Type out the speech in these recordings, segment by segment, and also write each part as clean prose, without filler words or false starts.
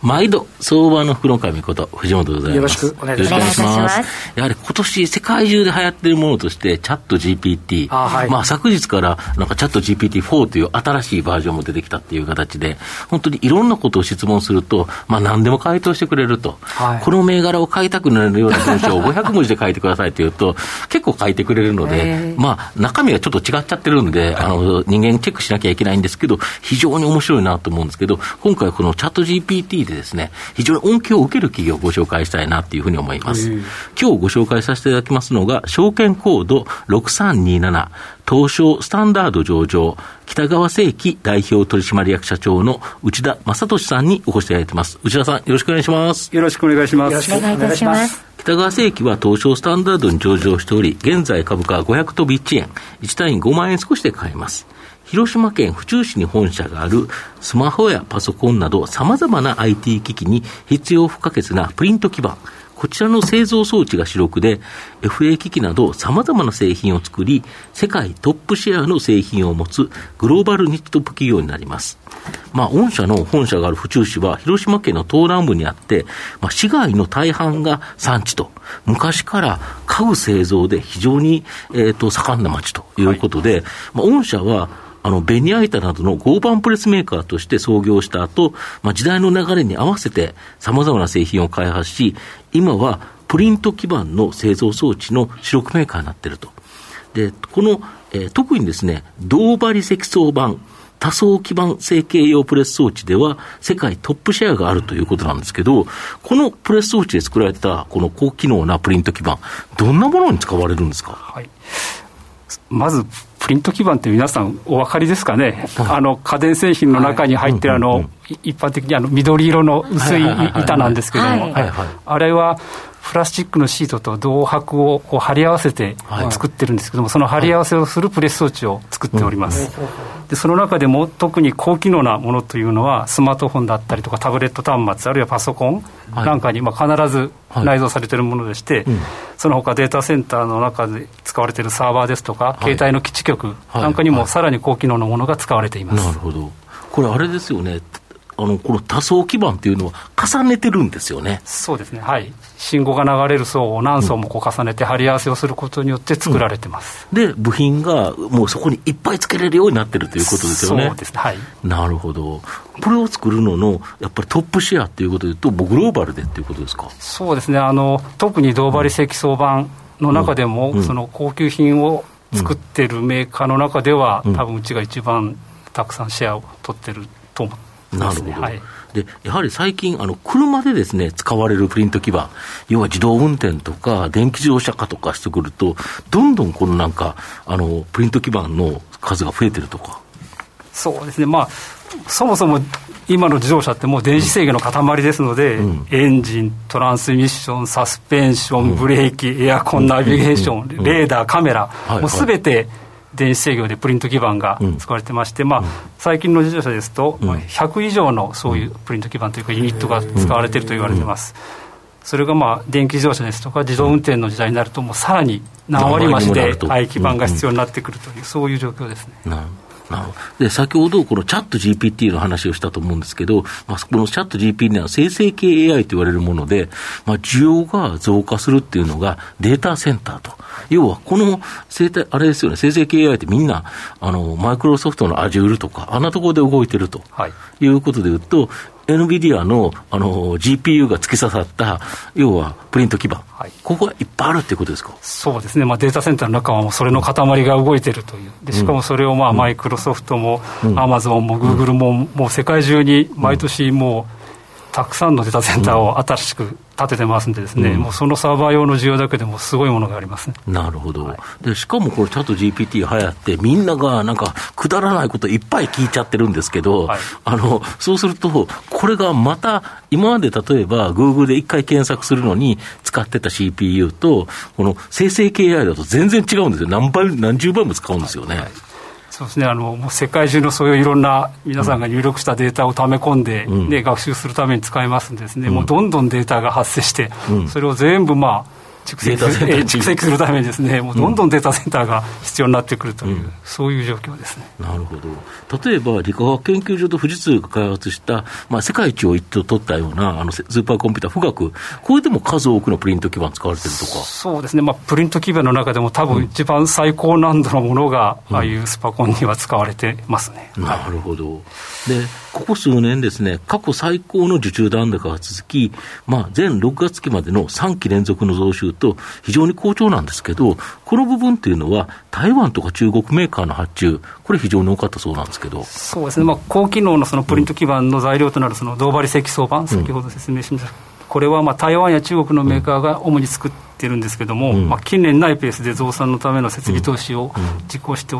毎度相場の福の神こと藤本でございます。よろしくお願いします。やはり今年世界中で流行っているものとしてチャット GPT、はい、昨日からなんかチャット GPT4 という新しいバージョンも出てきたっていう形で、本当にいろんなことを質問すると、何でも回答してくれると、はい、この銘柄を買いたくなるような文章を500文字で書いてくださいというと結構書いてくれるので、中身がちょっと違っちゃってるんで、人間チェックしなきゃいけないんですけど、非常に面白いなと思うんですけど、今回このチャット GPT でですね、非常に恩恵を受ける企業をご紹介したいなというふうに思います。今日ご紹介させていただきますのが、証券コード6327東証スタンダード上場、北川製機代表取締役社長の内田正俊さんにお越しいただいています。内田さん、よろしくお願いします。よろしくお願いします。よろしくお願いいたします。北川製機は東証スタンダードに上場しており、現在株価は500飛び1円、1単位5万円少しで買えます。広島県府中市に本社があるスマホやパソコンなど様々な IT 機器に必要不可欠なプリント基板、こちらの製造装置が主力で、FA 機器など様々な製品を作り、世界トップシェアの製品を持つグローバルニットップ企業になります。本社がある府中市は広島県の東南部にあって、市外の大半が産地と、昔から家具製造で非常に、盛んな町ということで、本社はベニヤ板などの合板プレスメーカーとして創業した後、時代の流れに合わせて様々な製品を開発し、今はプリント基板の製造装置の主力メーカーになっていると。で、この、特にですね、銅張積層板多層基板成形用プレス装置では世界トップシェアがあるということなんですけど、このプレス装置で作られたこの高機能なプリント基板、どんなものに使われるんですか？まずプリント基板って皆さんお分かりですかね、家電製品の中に入ってる一般的に緑色の薄い板なんですけども、あれはプラスチックのシートと銅箔をこう貼り合わせて作ってるんですけども、その貼り合わせをするプレス装置を作っております。で、その中でも特に高機能なものというのはスマートフォンだったりとかタブレット端末、あるいはパソコンなんかに必ず内蔵されているものでして、その他データセンターの中で使われているサーバーですとか、携帯の基地局なんかにもさらに高機能のものが使われています。なるほど。これあれですよね、この多層基板というのは重ねてるんですよね。そうですね、はい、信号が流れる層を何層もこう重ねて貼り合わせをすることによって作られてます、で、部品がもうそこにいっぱいつけれるようになってるということですよね。そうですね、はい。なるほど。これを作るののやっぱりトップシェアということでいうと、グローバルでということですか？そうですね、特に銅張積層板の中でも、その高級品を作ってるメーカーの中では、多分うちが一番たくさんシェアを取ってると思って。なるほど。で、やはり最近車でですね、使われるプリント基板、要は自動運転とか電気自動車化とかしてくると、どんどんこのなんかプリント基板の数が増えてるとか。そうですね、そもそも今の自動車ってもう電子制御の塊ですので、エンジン、トランスミッション、サスペンション、ブレーキ、エアコン、ナビゲーション、レーダー、カメラ、もう全て電子制御でプリント基板が使われてまして、最近の自動車ですと、100以上のそういうプリント基板というかユニットが使われていると言われています。それが電気自動車ですとか自動運転の時代になると、もうさらに何割増しで基板が必要になってくるという、そういう状況ですね。で、先ほどこのチャット GPT の話をしたと思うんですけど、このチャット GPT は生成系 AI と言われるもので、需要が増加するっていうのがデータセンターと。要はこのあれですよね、生成系 AI ってみんなマイクロソフトの Azure とかあんなところで動いてると、いうことでいうと、NVIDIA のGPU が突き刺さった要はプリント基板、ここがいっぱいあるということですか？そうですね、データセンターの中はもうそれの塊が動いているという。で、しかもそれをマイクロソフトも Amazon も Google ももう世界中に毎年もうたくさんのデータセンターを新しく立ててますんでですね、もうそのサーバー用の需要だけでもすごいものがありますね。なるほど、はい、でしかもこれチャット GPT 流行ってみんながなんかくだらないこといっぱい聞いちゃってるんですけど、はい、そうするとこれがまた今まで例えば Google で一回検索するのに使ってた CPU とこの生成系 AI だと全然違うんですよ。何倍何十倍も使うんですよね、はいはい、そうですね、もう世界中のそういういろんな皆さんが入力したデータを溜め込んで、ね、うん、学習するために使いますんでですね、もうどんどんデータが発生して、それを全部、蓄積するためにですね、もうどんどんデータセンターが必要になってくるという、そういう状況ですね。なるほど。例えば理化学研究所と富士通が開発した、世界一を一度取ったようなスーパーコンピューター富岳、これでも数多くのプリント基板使われてるとか。そうですね、プリント基板の中でも多分一番最高難度のものが、ああいうスパコンには使われてますね、なるほど。でここ数年ですね、過去最高の受注段高が続き、前6月期までの3期連続の増収と非常に好調なんですけど、この部分というのは台湾とか中国メーカーの発注、これ非常に多かったそうなんですけど。そうですね、高機能のそのプリント基板の材料となるその銅張り積層板、先ほど説明しました、これは台湾や中国のメーカーが主に作ってるんですけども、近年ないペースで増産のための設備投資を実行して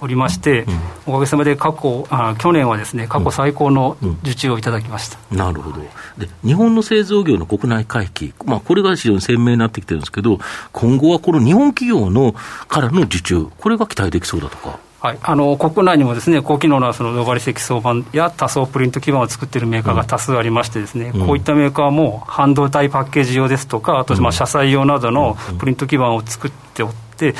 おりまして、おかげさまで去年はですね、過去最高の受注をいただきました、なるほど。で日本の製造業の国内回帰、これが非常に鮮明になってきてるんですけど、今後はこの日本企業のからの受注、これが期待できそうだとか。はい、国内にもですね、高機能な銅張り積層板や多層プリント基板を作っているメーカーが多数ありましてですね、こういったメーカーも半導体パッケージ用ですとか、あと車載用などのプリント基板を作っておって、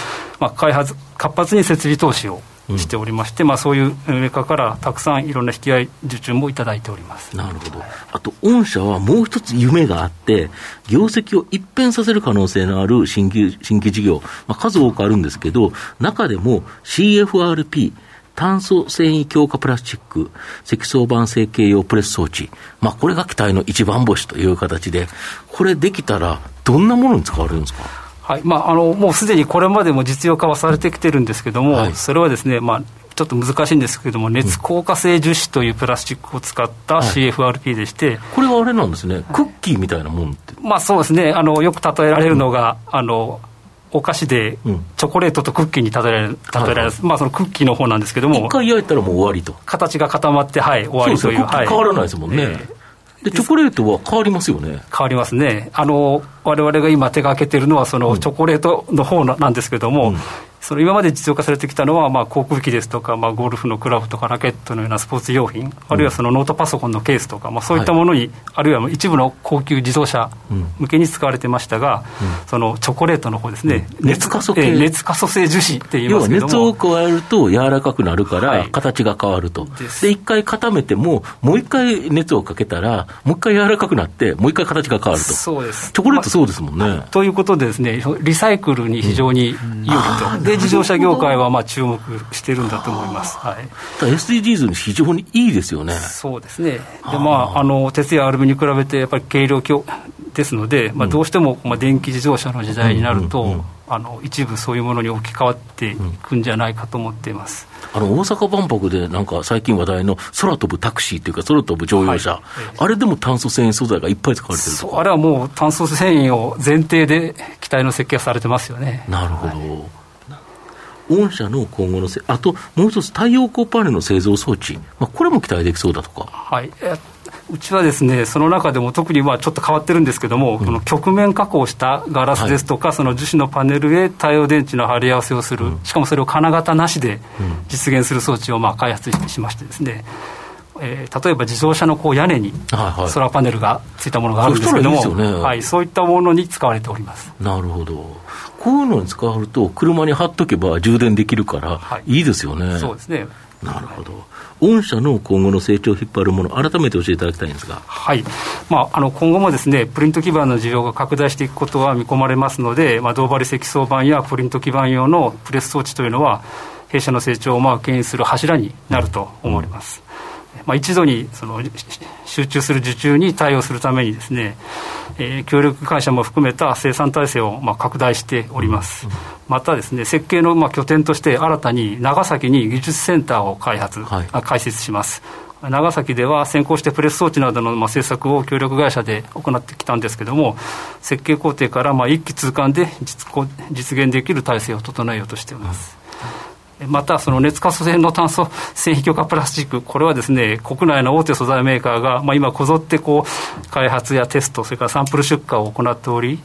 開発活発に設備投資をしておりまして、そういうメーカーからたくさんいろんな引き合い受注もいただいております。なるほど。あと御社はもう一つ夢があって、業績を一変させる可能性のある新規事業、数多くあるんですけど、中でも CFRP 炭素繊維強化プラスチック積層板成形用プレス装置、これが期待の一番星という形で、これできたらどんなものに使われるんですか。はい、もうすでにこれまでも実用化はされてきてるんですけども、それはですね、ちょっと難しいんですけども、熱硬化性樹脂というプラスチックを使った CFRP でして、これはあれなんですね、クッキーみたいなもんって。そうですね、よく例えられるのが、お菓子でチョコレートとクッキーに例えられます、そのクッキーの方なんですけども、一回焼いたらもう終わりと、形が固まって、終わりという。そうですね、クッキー変わらないですもんね。でチョコレートは変わりますよね。変わりますね。我々が今手がけているのはそのチョコレートの方なんですけども、その今まで実用化されてきたのは航空機ですとかゴルフのクラブとかラケットのようなスポーツ用品、あるいはそのノートパソコンのケースとか、そういったものに、あるいは一部の高級自動車向けに使われてましたが、そのチョコレートの方ですね、熱可塑性樹脂って言いますけども、要は熱を加えると柔らかくなるから形が変わると、で一回固めてももう一回熱をかけたらもう一回柔らかくなってもう一回形が変わると。そうです、チョコレートそうですもんね、ということでですね、リサイクルに非常に良いと。で自動車業界は注目してるんだと思います、SDGs に非常にいいですよね。そうですね。で、鉄やアルミに比べてやっぱり軽量ですので、どうしても電気自動車の時代になると、一部そういうものに置き換わっていくんじゃないかと思っています、大阪万博でなんか最近話題の空飛ぶタクシーというか空飛ぶ乗用車、あれでも炭素繊維素材がいっぱい使われてるとか。あれはもう炭素繊維を前提で機体の設計はされてますよね。なるほど、御社の今後のあともう一つ太陽光パネルの製造装置、これも期待できそうだとか。はい、うちはですね、その中でも特にちょっと変わってるんですけども、この曲面加工したガラスですとか、その樹脂のパネルへ太陽電池の貼り合わせをする、しかもそれを金型なしで実現する装置を開発しましてですね、例えば自動車の屋根にソラーパネルがついたものがあるんですけども、そういったものに使われております。なるほど、こういうのに使われると車に貼っとけば充電できるからいいですよね、そうですね。なるほど、御社の今後の成長を引っ張るもの、改めて教えていただきたいんですが。はい、今後もですね、プリント基板の需要が拡大していくことは見込まれますので、銅張り積層板やプリント基板用のプレス装置というのは弊社の成長を牽引する柱になると思います、一度にその集中する受注に対応するためにですね、協力会社も含めた生産体制を拡大しております、またですね、設計の拠点として新たに長崎に技術センターを開設します。長崎では先行してプレス装置などの製作を協力会社で行ってきたんですけども、設計工程から一気通貫で 実現できる体制を整えようとしています。またその熱可塑性の炭素繊維強化プラスチック、これはですね、国内の大手素材メーカーが今こぞって開発やテスト、それからサンプル出荷を行っており、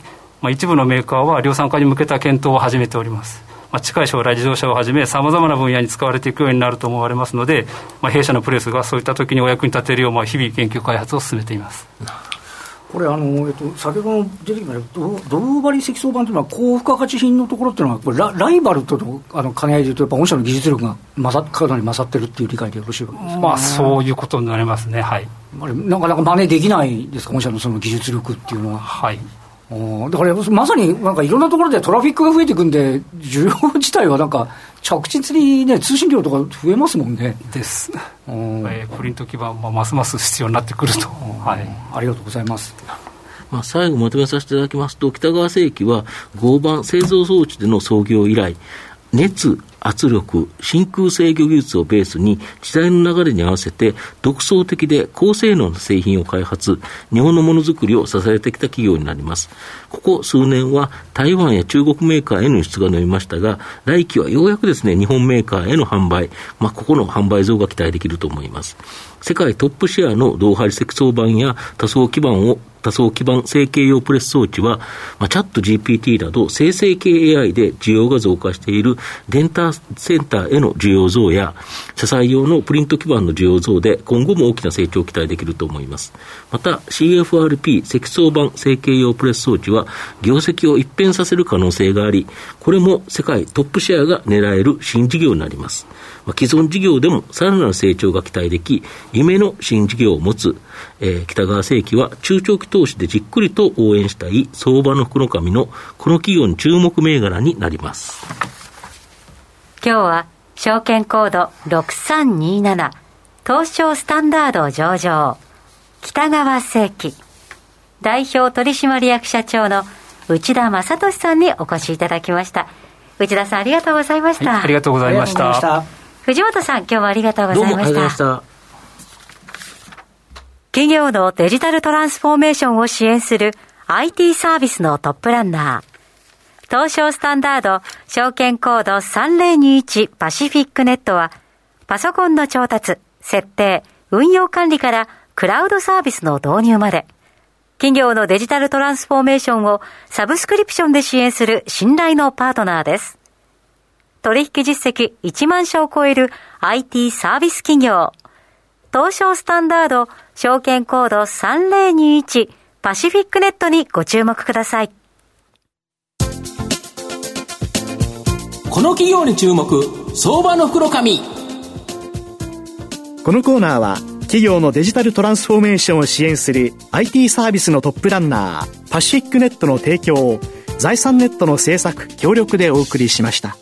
一部のメーカーは量産化に向けた検討を始めております。近い将来自動車をはじめさまざまな分野に使われていくようになると思われますので、弊社のプレスがそういった時にお役に立てるよう日々研究開発を進めています。これ先ほど出てきましたドルバリ積層板というのは高付加価値品のところというのはこれ ライバルとの兼ね合いでいうとやっぱ御社の技術力がかなり勝っているという理解でよろしいわけですかね。そういうことになりますね。はい、なかなか真似できないですか、御社のその技術力っていうのは。はい、だからまさにいろんなところでトラフィックが増えていくんで需要自体は着実に、ね、通信量とか増えますもんね。です、プリント基盤はますます必要になってくると、はい、ありがとうございます。最後まとめさせていただきますと、北川製機は合板製造装置での創業以来、熱、圧力、真空制御技術をベースに時代の流れに合わせて独創的で高性能な製品を開発、日本のものづくりを支えてきた企業になります。ここ数年は台湾や中国メーカーへの輸出が伸びましたが、来期はようやくですね、日本メーカーへの販売、ここの販売増が期待できると思います。世界トップシェアの銅張積層板や多層基板成形用プレス装置は、チャット GPT など生成系 AI で需要が増加しているデータセンターへの需要増や車載用のプリント基板の需要増で今後も大きな成長を期待できると思います。また CFRP 積層板成形用プレス装置は業績を一変させる可能性があり、これも世界トップシェアが狙える新事業になります。既存事業でもさらなる成長が期待でき、夢の新事業を持つ、北川製機は中長期投資でじっくりと応援したい相場の福の神のこの企業に注目銘柄になります。今日は証券コード6327東証スタンダード上場北川製機代表取締役社長の内田正俊さんにお越しいただきました。内田さん、ありがとうございました。はい、ありがとうございました。藤本さん、今日もありがとうございました。どうもありがとうございました。企業のデジタルトランスフォーメーションを支援する IT サービスのトップランナー東証スタンダード証券コード3021パシフィックネットはパソコンの調達、設定、運用管理からクラウドサービスの導入まで企業のデジタルトランスフォーメーションをサブスクリプションで支援する信頼のパートナーです。取引実績1万社を超える IT サービス企業。東証スタンダード証券コード3021パシフィックネットにご注目ください。この企業に注目、相場の袋紙。このコーナーは企業のデジタルトランスフォーメーションを支援する IT サービスのトップランナーパシフィックネットの提供を財産ネットの制作協力でお送りしました。